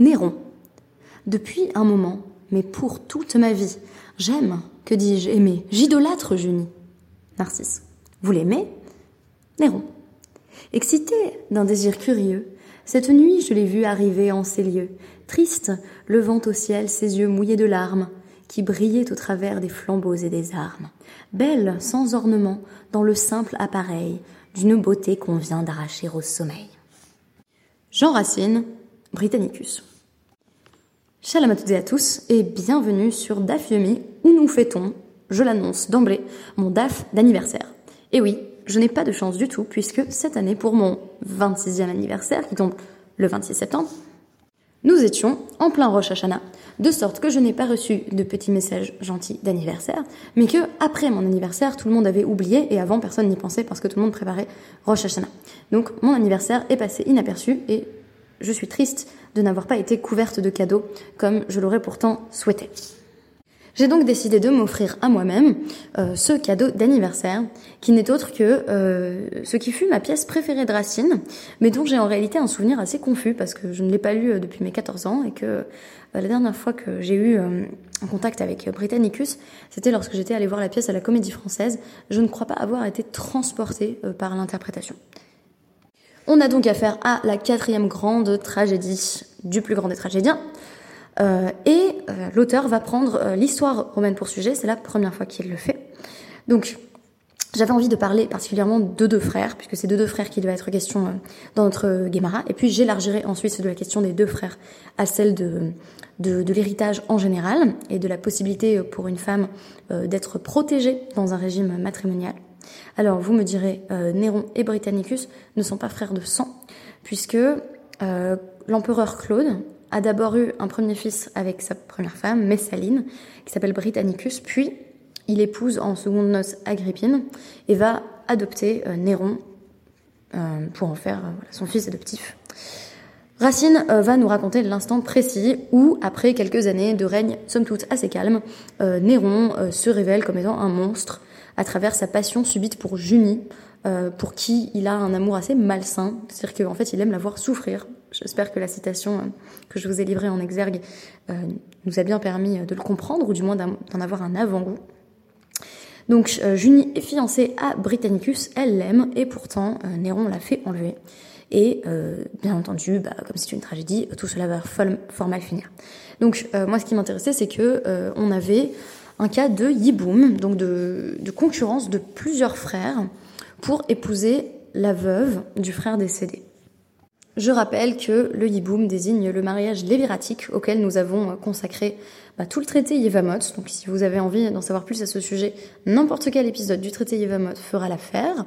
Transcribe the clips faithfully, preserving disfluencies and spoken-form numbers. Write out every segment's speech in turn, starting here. Néron. Depuis un moment, mais pour toute ma vie, j'aime, que dis-je, aimer, j'idolâtre Junie. Narcisse. Vous l'aimez ? Néron. Excité d'un désir curieux, cette nuit je l'ai vu arriver en ces lieux, triste, levant au ciel ses yeux mouillés de larmes, qui brillaient au travers des flambeaux et des armes. Belle, sans ornement, dans le simple appareil, d'une beauté qu'on vient d'arracher au sommeil. Jean Racine, Britannicus. Shalom à toutes et à tous, et bienvenue sur D A F Yomi, où nous fêtons, je l'annonce d'emblée, mon D A F d'anniversaire. Et oui, je n'ai pas de chance du tout, puisque cette année, pour mon vingt-sixième anniversaire, qui tombe le vingt-six septembre, nous étions en plein Roche-Hachana, de sorte que je n'ai pas reçu de petits messages gentils d'anniversaire, mais que après mon anniversaire, tout le monde avait oublié, et avant, personne n'y pensait, parce que tout le monde préparait Roche-Hachana. Donc, mon anniversaire est passé inaperçu, et je suis triste de n'avoir pas été couverte de cadeaux, comme je l'aurais pourtant souhaité. J'ai donc décidé de m'offrir à moi-même euh, ce cadeau d'anniversaire, qui n'est autre que euh, ce qui fut ma pièce préférée de Racine, mais dont j'ai en réalité un souvenir assez confus, parce que je ne l'ai pas lu depuis mes quatorze ans, et que euh, la dernière fois que j'ai eu euh, un contact avec Britannicus, c'était lorsque j'étais allée voir la pièce à la Comédie-Française. Je ne crois pas avoir été transportée euh, par l'interprétation. On a donc affaire à la quatrième grande tragédie du plus grand des tragédiens, Euh, et euh, l'auteur va prendre euh, l'histoire romaine pour sujet, c'est la première fois qu'il le fait. Donc, j'avais envie de parler particulièrement de deux frères, puisque c'est de deux frères qui doit être question euh, dans notre guémara, et puis j'élargirai ensuite de la question des deux frères à celle de, de, de l'héritage en général, et de la possibilité pour une femme euh, d'être protégée dans un régime matrimonial. Alors, vous me direz, euh, Néron et Britannicus ne sont pas frères de sang, puisque euh, l'empereur Claude a d'abord eu un premier fils avec sa première femme, Messaline, qui s'appelle Britannicus, puis il épouse en seconde noce Agrippine et va adopter euh, Néron euh, pour en faire euh, son fils adoptif. Racine euh, va nous raconter l'instant précis où, après quelques années de règne somme toute assez calme, euh, Néron euh, se révèle comme étant un monstre à travers sa passion subite pour Junie, euh, pour qui il a un amour assez malsain, c'est-à-dire qu'en fait il aime la voir souffrir. J'espère que la citation que je vous ai livrée en exergue euh, nous a bien permis de le comprendre, ou du moins d'en avoir un avant-goût. Donc, euh, Junie est fiancée à Britannicus, elle l'aime, et pourtant, euh, Néron l'a fait enlever. Et, euh, bien entendu, bah, comme c'est une tragédie, tout cela va fol- fort mal finir. Donc, euh, moi, ce qui m'intéressait, c'est que euh, on avait un cas de Yiboum, donc de, de concurrence de plusieurs frères, pour épouser la veuve du frère décédé. Je rappelle que le yiboum désigne le mariage léviratique auquel nous avons consacré bah, tout le traité Yevamot. Donc si vous avez envie d'en savoir plus à ce sujet, n'importe quel épisode du traité Yevamot fera l'affaire,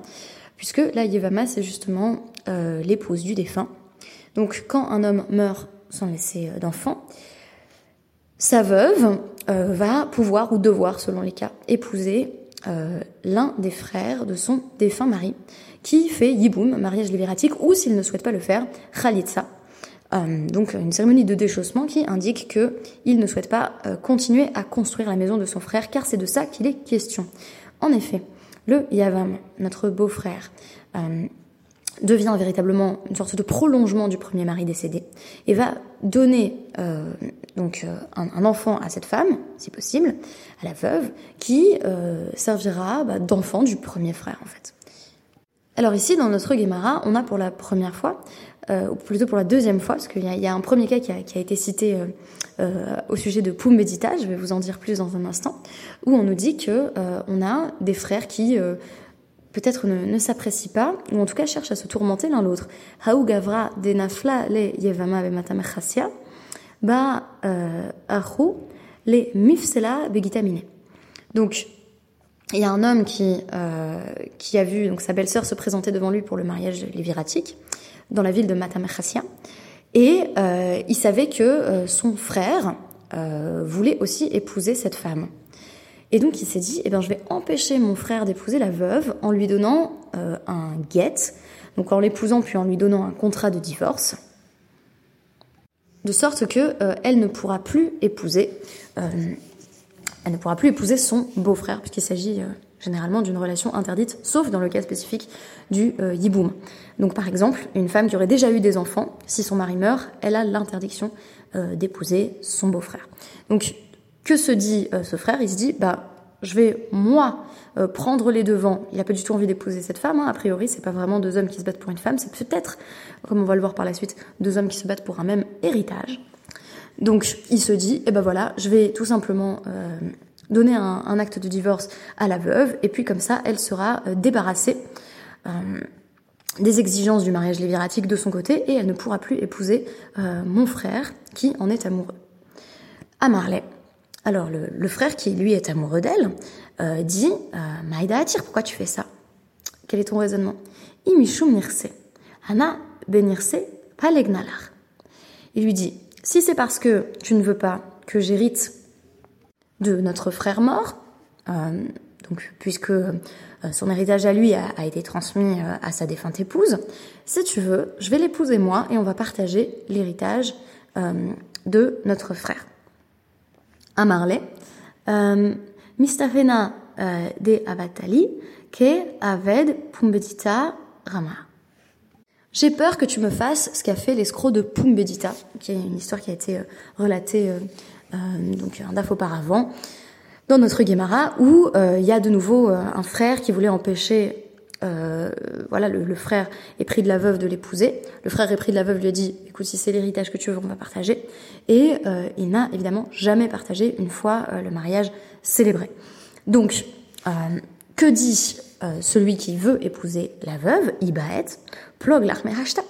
puisque la Yevama, c'est justement euh, l'épouse du défunt. Donc quand un homme meurt sans laisser d'enfant, sa veuve euh, va pouvoir ou devoir, selon les cas, épouser euh, l'un des frères de son défunt mari, qui fait yiboum, mariage léviratique, ou s'il ne souhaite pas le faire, khalitsa. Euh, donc une cérémonie de déchaussement qui indique que il ne souhaite pas euh, continuer à construire la maison de son frère, car c'est de ça qu'il est question. En effet, le Yavam, notre beau-frère, euh, devient véritablement une sorte de prolongement du premier mari décédé, et va donner euh, donc euh, un, un enfant à cette femme, si possible, à la veuve, qui euh, servira bah, d'enfant du premier frère, en fait. Alors ici, dans notre guémara, on a pour la première fois, euh, ou plutôt pour la deuxième fois, parce qu'il y a, il y a un premier cas qui a, qui a été cité euh, euh, au sujet de Pumbedita, je vais vous en dire plus dans un instant, où on nous dit que euh, on a des frères qui euh, peut-être ne, ne s'apprécient pas, ou en tout cas cherchent à se tourmenter l'un l'autre. Haou gavra denafla le Yevama be Mata Mehasya, ba achou le mifsela be gitamine. Donc, il y a un homme qui euh, qui a vu donc sa belle-sœur se présenter devant lui pour le mariage léviratique dans la ville de Mata Mehasya, et euh, il savait que euh, son frère euh, voulait aussi épouser cette femme. Et donc il s'est dit, eh ben je vais empêcher mon frère d'épouser la veuve en lui donnant euh, un guet, donc en l'épousant puis en lui donnant un contrat de divorce, de sorte que euh, elle ne pourra plus épouser. Euh, Elle ne pourra plus épouser son beau-frère, puisqu'il s'agit généralement d'une relation interdite, sauf dans le cas spécifique du euh, yiboum. Donc par exemple, une femme qui aurait déjà eu des enfants, si son mari meurt, elle a l'interdiction euh, d'épouser son beau-frère. Donc que se dit euh, ce frère ? Il se dit, bah, je vais, moi, euh, prendre les devants. Il n'a pas du tout envie d'épouser cette femme, hein. A priori, c'est pas vraiment deux hommes qui se battent pour une femme, c'est peut-être, comme on va le voir par la suite, deux hommes qui se battent pour un même héritage. Donc il se dit, eh ben voilà, je vais tout simplement euh, donner un, un acte de divorce à la veuve, et puis comme ça, elle sera euh, débarrassée euh, des exigences du mariage léviratique de son côté, et elle ne pourra plus épouser euh, mon frère, qui en est amoureux. À Marley. Alors le, le frère qui, lui, est amoureux d'elle, euh, dit euh, « Maïda Atir, pourquoi tu fais ça ? Quel est ton raisonnement ?»« Imishum nirse, Hana benirse palegnalar. » Il lui dit « Si c'est parce que tu ne veux pas que j'hérite de notre frère mort, euh, donc puisque euh, son héritage à lui a, a été transmis euh, à sa défunte épouse, si tu veux, je vais l'épouser moi et on va partager l'héritage euh, de notre frère. » À Marley, Mistafena de Avatali, Ke Aved Pumbedita Rama. J'ai peur que tu me fasses ce qu'a fait l'escroc de Pumbedita, qui est une histoire qui a été relatée euh, euh, donc un D A F auparavant, dans notre guémara, où il euh, y a de nouveau euh, un frère qui voulait empêcher, euh, voilà, le, le frère épris de la veuve de l'épouser. Le frère épris de la veuve lui a dit, écoute, si c'est l'héritage que tu veux, on va partager. Et euh, il n'a évidemment jamais partagé une fois euh, le mariage célébré. Donc, euh, que dit euh, celui qui veut épouser la veuve ? Ibaet, plog l'arme hachta.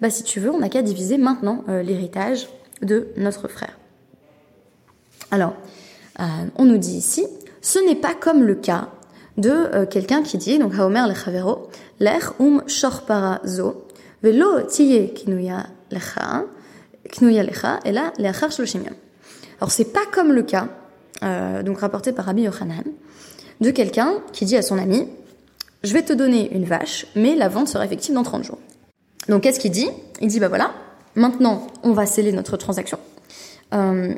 Bah, si tu veux, on n'a qu'à diviser maintenant euh, l'héritage de notre frère. Alors, euh, on nous dit ici, ce n'est pas comme le cas de euh, quelqu'un qui dit, donc, haomer le chavero, l'ech um shorpara zo, velo tiye kinuya lecha, alors c'est pas comme le cas euh, donc rapporté par Rabbi Yochanan de quelqu'un qui dit à son ami, je vais te donner une vache mais la vente sera effective dans trente jours. Donc qu'est-ce qu'il dit ? Il dit, bah voilà, maintenant on va sceller notre transaction, euh,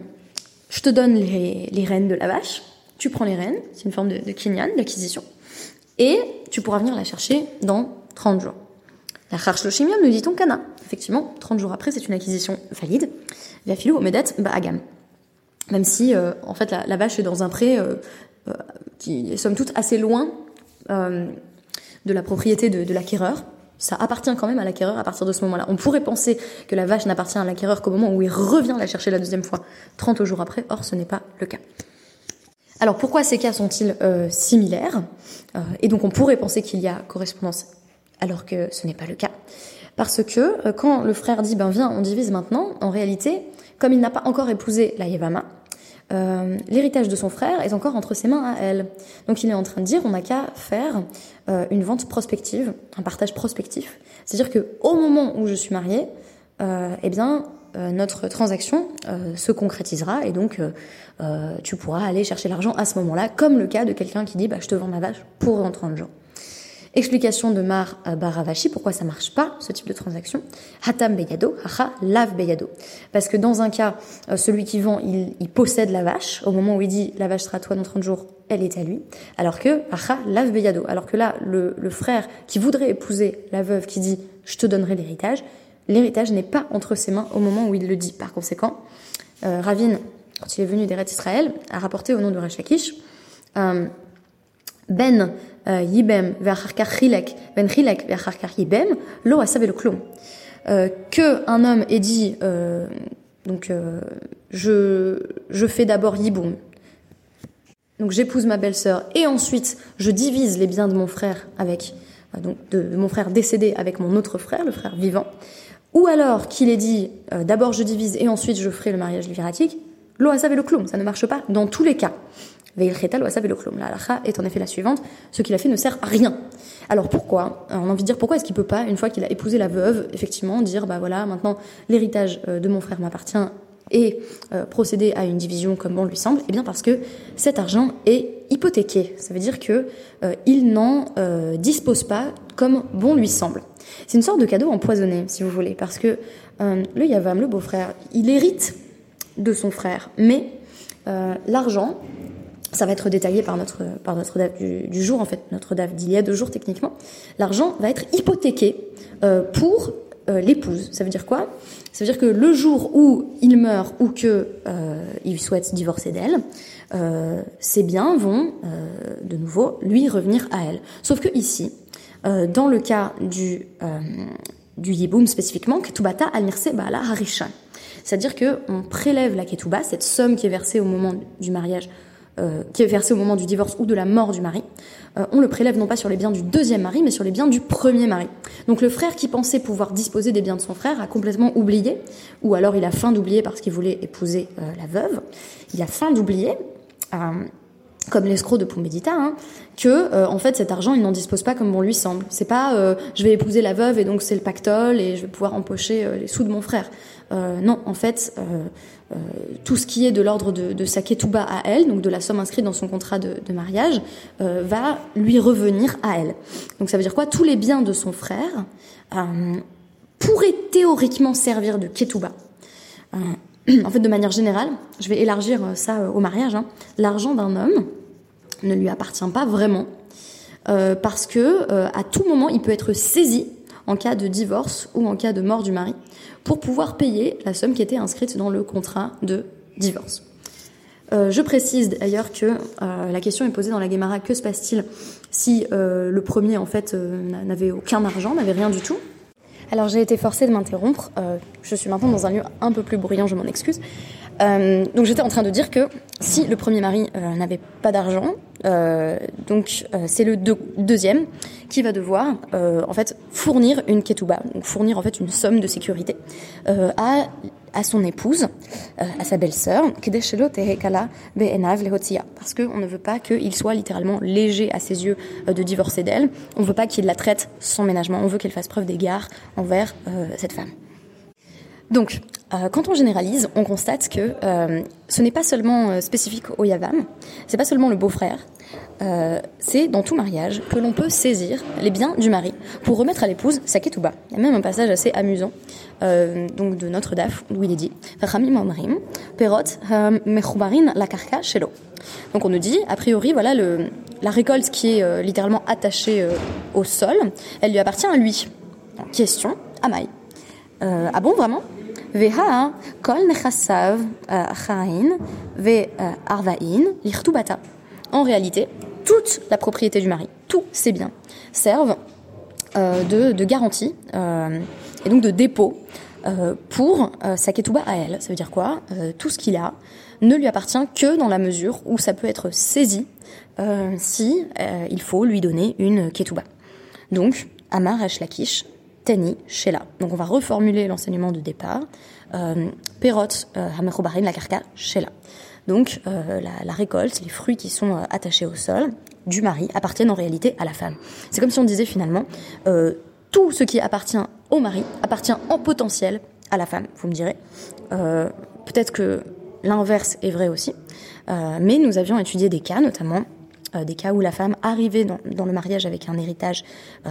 je te donne les, les rênes de la vache, tu prends les rênes, c'est une forme de, de kinyan, d'acquisition, et tu pourras venir la chercher dans trente jours. La charge lochimium, nous dit-on, kana. Effectivement, trente jours après, c'est une acquisition valide. La philo, omedat, bah, agam. Même si, euh, en fait, la, la vache est dans un pré euh, euh, qui est, somme toute, assez loin euh, de la propriété de, de l'acquéreur. Ça appartient quand même à l'acquéreur à partir de ce moment-là. On pourrait penser que la vache n'appartient à l'acquéreur qu'au moment où il revient la chercher la deuxième fois, trente jours après. Or, ce n'est pas le cas. Alors, pourquoi ces cas sont-ils euh, similaires ? euh, Et donc, on pourrait penser qu'il y a correspondance, alors que ce n'est pas le cas. Parce que euh, quand le frère dit « ben viens, on divise maintenant », en réalité, comme il n'a pas encore épousé la Yevama, euh, l'héritage de son frère est encore entre ses mains à elle. Donc il est en train de dire « on n'a qu'à faire euh, une vente prospective, un partage prospectif ». C'est-à-dire qu'au moment où je suis mariée, euh, eh bien, euh, notre transaction euh, se concrétisera et donc euh, euh, tu pourras aller chercher l'argent à ce moment-là, comme le cas de quelqu'un qui dit bah, « je te vends ma vache pour dans trente jours ». Explication de Mar Baravashi, pourquoi ça marche pas, ce type de transaction. Hatam beyado, hacha lav beyado. Parce que dans un cas, celui qui vend, il, il possède la vache. Au moment où il dit, la vache sera à toi dans trente jours, elle est à lui. Alors que, hacha lav beyado. Alors que là, le, le frère qui voudrait épouser la veuve qui dit, je te donnerai l'héritage, l'héritage n'est pas entre ses mains au moment où il le dit. Par conséquent, euh, Ravine, quand il est venu d'Eretz Israël, a rapporté au nom de Rechakish, euh, ben, Euh, que un homme ait dit euh, donc euh, je je fais d'abord yiboum, donc j'épouse ma belle-sœur et ensuite je divise les biens de mon frère avec euh, donc de, de mon frère décédé avec mon autre frère, le frère vivant, ou alors qu'il ait dit euh, d'abord je divise et ensuite je ferai le mariage léviratique, lo asav le klum, ça ne marche pas dans tous les cas. La halakha est en effet la suivante, ce qu'il a fait ne sert à rien. Alors pourquoi ? On a envie de dire pourquoi est-ce qu'il peut pas, une fois qu'il a épousé la veuve, effectivement dire bah voilà, maintenant l'héritage de mon frère m'appartient et euh, procéder à une division comme bon lui semble. Eh bien parce que cet argent est hypothéqué, ça veut dire que euh, il n'en euh, dispose pas comme bon lui semble. C'est une sorte de cadeau empoisonné, si vous voulez, parce que euh, le Yavam, le beau-frère, il hérite de son frère, mais euh, l'argent ça va être détaillé par notre par notre D A F du, du jour, en fait, notre D A F d'il y a deux jours techniquement. L'argent va être hypothéqué euh, pour euh, l'épouse. Ça veut dire quoi ? Ça veut dire que le jour où il meurt ou que euh, il souhaite divorcer d'elle, euh, ses biens vont euh, de nouveau lui revenir à elle. Sauf que ici, euh, dans le cas du euh, du Yiboum spécifiquement, ketubata al-mirse ba'ala harishan. C'est-à-dire que on prélève la ketuba, cette somme qui est versée au moment du mariage, euh, qui est versée au moment du divorce ou de la mort du mari, euh, on le prélève non pas sur les biens du deuxième mari, mais sur les biens du premier mari. Donc le frère qui pensait pouvoir disposer des biens de son frère a complètement oublié, ou alors il a faim d'oublier parce qu'il voulait épouser euh, la veuve. Il a faim d'oublier, euh, comme l'escroc de Pumbedita, hein, que euh, en fait cet argent il n'en dispose pas comme bon lui semble. C'est pas euh, je vais épouser la veuve et donc c'est le pactole et je vais pouvoir empocher euh, les sous de mon frère. Euh, non, en fait, euh, euh, tout ce qui est de l'ordre de, de sa ketuba à elle, donc de la somme inscrite dans son contrat de, de mariage, euh, va lui revenir à elle. Donc ça veut dire quoi ? Tous les biens de son frère euh, pourraient théoriquement servir de ketuba. Euh, en fait, de manière générale, je vais élargir ça au mariage, hein, l'argent d'un homme ne lui appartient pas vraiment, euh, parce que euh, à tout moment, il peut être saisi en cas de divorce ou en cas de mort du mari, pour pouvoir payer la somme qui était inscrite dans le contrat de divorce. Euh, je précise d'ailleurs que euh, la question est posée dans la guémara, que se passe-t-il si euh, le premier en fait euh, n'avait aucun argent, n'avait rien du tout ? Alors j'ai été forcée de m'interrompre, euh, je suis maintenant dans un lieu un peu plus bruyant, je m'en excuse. Euh, donc j'étais en train de dire que si le premier mari euh, n'avait pas d'argent, euh, donc euh, c'est le deux, deuxième qui va devoir euh, en fait fournir une ketuba, donc fournir en fait une somme de sécurité euh, à à son épouse, euh, à sa belle-sœur, parce qu'on ne veut pas qu'il soit littéralement léger à ses yeux euh, de divorcer d'elle. On ne veut pas qu'il la traite sans ménagement. On veut qu'elle fasse preuve d'égard envers euh, cette femme. Donc, euh, quand on généralise, on constate que euh, ce n'est pas seulement euh, spécifique au Yavam, c'est pas seulement le beau-frère, euh, c'est dans tout mariage que l'on peut saisir les biens du mari pour remettre à l'épouse sa ketuba. Il y a même un passage assez amusant euh, donc de notre D A F où il est dit « Donc on nous dit, a priori, voilà le, la récolte qui est euh, littéralement attachée euh, au sol, elle lui appartient à lui. » Question, Amaï. Euh, ah bon, vraiment ? Veha kol nekhasav acharin ve arvain lirtubata. En réalité, toute la propriété du mari, tous ses biens, servent euh, de, de garantie euh, et donc de dépôt euh, pour euh, sa ketuba à elle. Ça veut dire quoi ? euh, Tout ce qu'il a ne lui appartient que dans la mesure où ça peut être saisi euh, si euh, il faut lui donner une ketuba. Donc, Amar Rechakish. Tani, Shela. Donc on va reformuler l'enseignement de départ. Perot, Hamechobarin, la karka, Shela. Donc euh, la, la récolte, les fruits qui sont euh, attachés au sol du mari appartiennent en réalité à la femme. C'est comme si on disait finalement euh, tout ce qui appartient au mari appartient en potentiel à la femme, vous me direz. Euh, peut-être que l'inverse est vrai aussi, euh, mais nous avions étudié des cas, notamment euh, des cas où la femme arrivait dans, dans le mariage avec un héritage euh,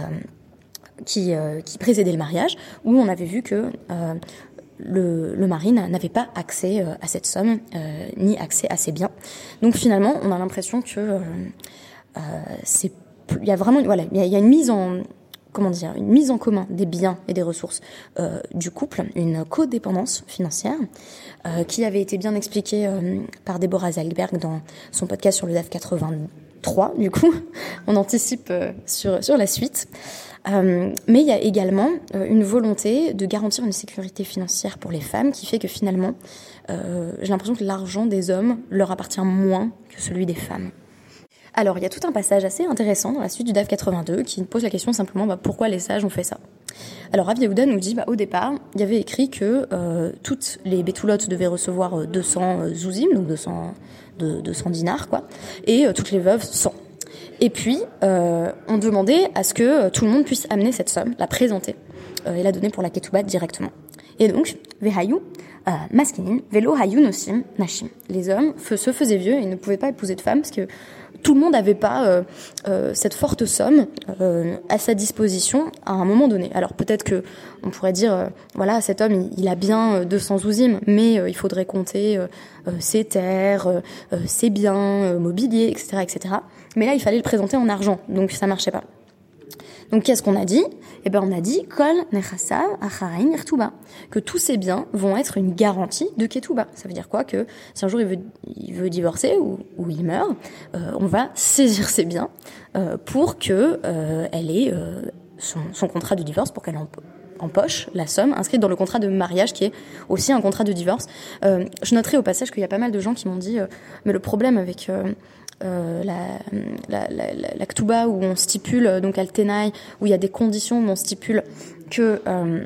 Qui, euh, qui précédait le mariage, où on avait vu que euh, le, le mari n'avait pas accès euh, à cette somme, euh, ni accès à ses biens. Donc finalement, on a l'impression que euh, euh, c'est, il y a vraiment, voilà, il y, y a une mise en, comment dire, une mise en commun des biens et des ressources euh, du couple, une codépendance financière, euh, qui avait été bien expliquée euh, par Deborah Zalberg dans son podcast sur le D A F quatre-vingt-trois. Du coup, on anticipe euh, sur sur la suite. Euh, mais il y a également euh, une volonté de garantir une sécurité financière pour les femmes qui fait que finalement, euh, j'ai l'impression que l'argent des hommes leur appartient moins que celui des femmes. Alors, il y a tout un passage assez intéressant dans la suite du D A F quatre-vingt-deux qui pose la question simplement bah, pourquoi les sages ont fait ça. Alors, Rav Yehuda nous dit bah, au départ, il y avait écrit que euh, toutes les betoulotes devaient recevoir euh, deux cents euh, zuzim, donc deux cents, deux, deux cents dinars, quoi, et euh, toutes les veuves cent. Et puis, euh, on demandait à ce que tout le monde puisse amener cette somme, la présenter euh, et la donner pour la ketuba directement. Et donc, Vehayu, euh, maskinin, Velo Hayu Nosim, Nashim. Les hommes se faisaient vieux et ne pouvaient pas épouser de femmes parce que tout le monde n'avait pas euh, euh, cette forte somme euh, à sa disposition à un moment donné. Alors peut-être que on pourrait dire, euh, voilà, cet homme, il, il a bien euh, deux cents zouzim, mais euh, il faudrait compter euh, euh, ses terres, euh, euh, ses biens, euh, mobilier, et cetera, et cetera. Mais là, il fallait le présenter en argent, donc ça marchait pas. Donc qu'est-ce qu'on a dit ? Eh ben on a dit kol nechasa acharin ketuba, que tous ces biens vont être une garantie de ketuba. Ça veut dire quoi ? Que si un jour il veut il veut divorcer ou, ou il meurt, euh, on va saisir ses biens euh, pour que euh, elle ait euh, son, son contrat de divorce, pour qu'elle en empoche la somme inscrite dans le contrat de mariage qui est aussi un contrat de divorce. Euh, je noterai au passage qu'il y a pas mal de gens qui m'ont dit euh, mais le problème avec euh, Euh, la, la, la, la, la ketuba où on stipule, donc al-tenaï, où il y a des conditions où on stipule que, euh,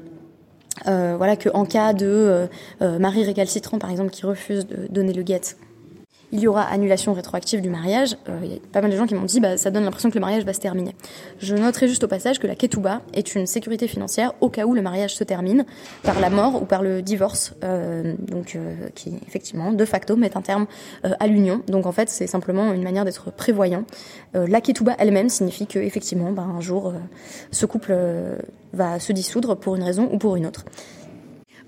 euh, voilà, que en cas de euh, mari récalcitrant, par exemple, qui refuse de donner le guet, il y aura annulation rétroactive du mariage. Euh, il y a pas mal de gens qui m'ont dit, bah, ça donne l'impression que le mariage va se terminer. Je noterai juste au passage que la ketuba est une sécurité financière au cas où le mariage se termine par la mort ou par le divorce, euh, donc euh, qui effectivement de facto met un terme euh, à l'union. Donc en fait, c'est simplement une manière d'être prévoyant. Euh, la ketuba elle-même signifie que effectivement, bah, un jour, euh, ce couple euh, va se dissoudre pour une raison ou pour une autre.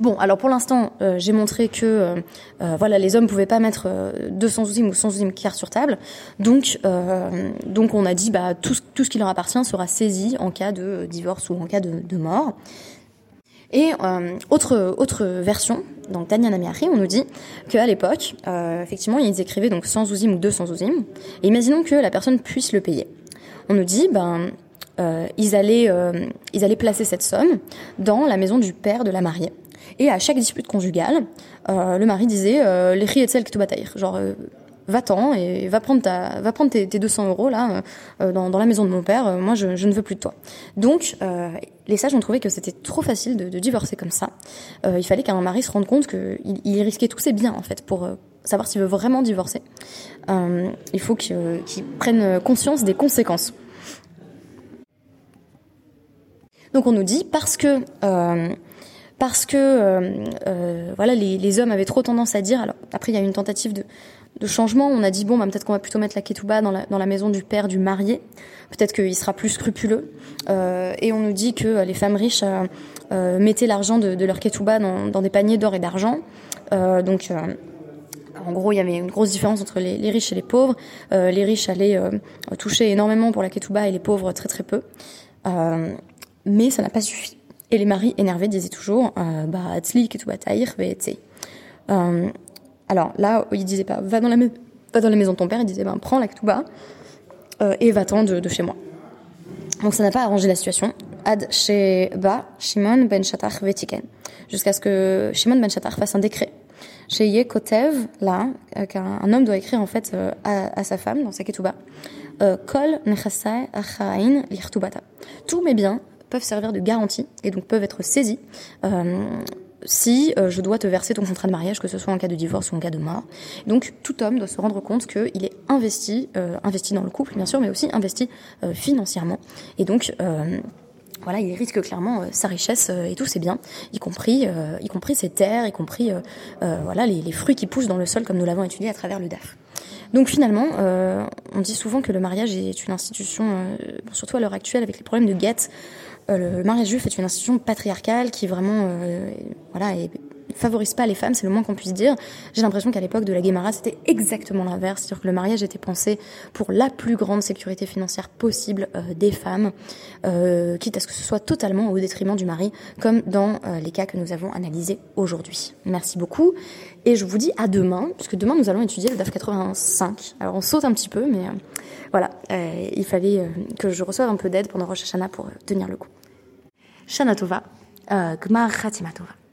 Bon, alors pour l'instant, euh, j'ai montré que euh, euh, voilà, les hommes pouvaient pas mettre euh, deux cents zouzim ou cent zouzim quart sur table. Donc euh, donc on a dit bah tout tout ce qui leur appartient sera saisi en cas de divorce ou en cas de de mort. Et euh, autre autre version dans Tanya Namiari, on nous dit qu'à l'époque, euh, effectivement, ils écrivaient donc cent zouzim ou deux cents zouzim, et imaginons que la personne puisse le payer. On nous dit ben euh, ils allaient euh, ils allaient placer cette somme dans la maison du père de la mariée. Et à chaque dispute conjugale, euh, le mari disait euh, "Lechi etzel ketubataïr", genre euh, va-t'en et va prendre ta, va prendre tes, tes deux cents euros là euh, dans, dans la maison de mon père. Euh, moi, je, je ne veux plus de toi. Donc, euh, les sages ont trouvé que c'était trop facile de, de divorcer comme ça. Euh, il fallait qu'un mari se rende compte qu'il il risquait tous ses biens en fait pour euh, savoir s'il veut vraiment divorcer. Euh, il faut qu'il, euh, qu'il prenne conscience des conséquences. Donc, on nous dit parce que euh, Parce que euh, euh, voilà, les, les hommes avaient trop tendance à dire. Alors après, il y a eu une tentative de, de changement. On a dit bon, bah, peut-être qu'on va plutôt mettre la ketuba dans la, dans la maison du père du marié. Peut-être qu'il sera plus scrupuleux. Euh, et on nous dit que les femmes riches euh, euh, mettaient l'argent de, de leur ketuba dans, dans des paniers d'or et d'argent. Euh, donc euh, en gros, il y avait une grosse différence entre les, les riches et les pauvres. Euh, les riches allaient euh, toucher énormément pour la ketuba et les pauvres très très peu. Euh, mais ça n'a pas suffi. Et les maris énervés disaient toujours euh, bah tzli ketuba taïr v'etsei. Euh alors là, ils disaient pas va dans la me- va dans la maison de ton père, ils disaient ben bah, prends la ketuba euh, et va-t'en de, de chez moi. Donc ça n'a pas arrangé la situation. Ad sheba Shimon ben Shetach v'tiken, jusqu'à ce que Shimon ben Shetach fasse un décret chez Kotev là euh, qu'un homme doit écrire en fait euh, à, à sa femme dans sa ketuba euh, kol nekhasay achain l'irtubata. Tous mes biens peuvent servir de garantie et donc peuvent être saisis euh, si euh, je dois te verser ton contrat de mariage, que ce soit en cas de divorce ou en cas de mort. Donc tout homme doit se rendre compte qu'il est investi, euh, investi dans le couple bien sûr, mais aussi investi euh, financièrement. Et donc euh, voilà, il risque clairement euh, sa richesse euh, et tous ses biens, y compris, euh, y compris ses terres, y compris euh, euh, voilà les, les fruits qui poussent dans le sol comme nous l'avons étudié à travers le D A F. Donc finalement, euh, on dit souvent que le mariage est une institution, euh, surtout à l'heure actuelle avec les problèmes de guette. Euh, le mariage juif est une institution patriarcale qui vraiment, euh, voilà, et favorise pas les femmes, c'est le moins qu'on puisse dire. J'ai l'impression qu'à l'époque de la guémara, c'était exactement l'inverse, c'est-à-dire que le mariage était pensé pour la plus grande sécurité financière possible euh, des femmes, euh, quitte à ce que ce soit totalement au détriment du mari, comme dans euh, les cas que nous avons analysés aujourd'hui. Merci beaucoup, et je vous dis à demain, puisque demain nous allons étudier le D A F quatre-vingt-cinq. Alors on saute un petit peu, mais euh, voilà, euh, il fallait euh, que je reçoive un peu d'aide pendant Roche-Hachana pour euh, tenir le coup. Shana Tova, Gmar Khatima Tova.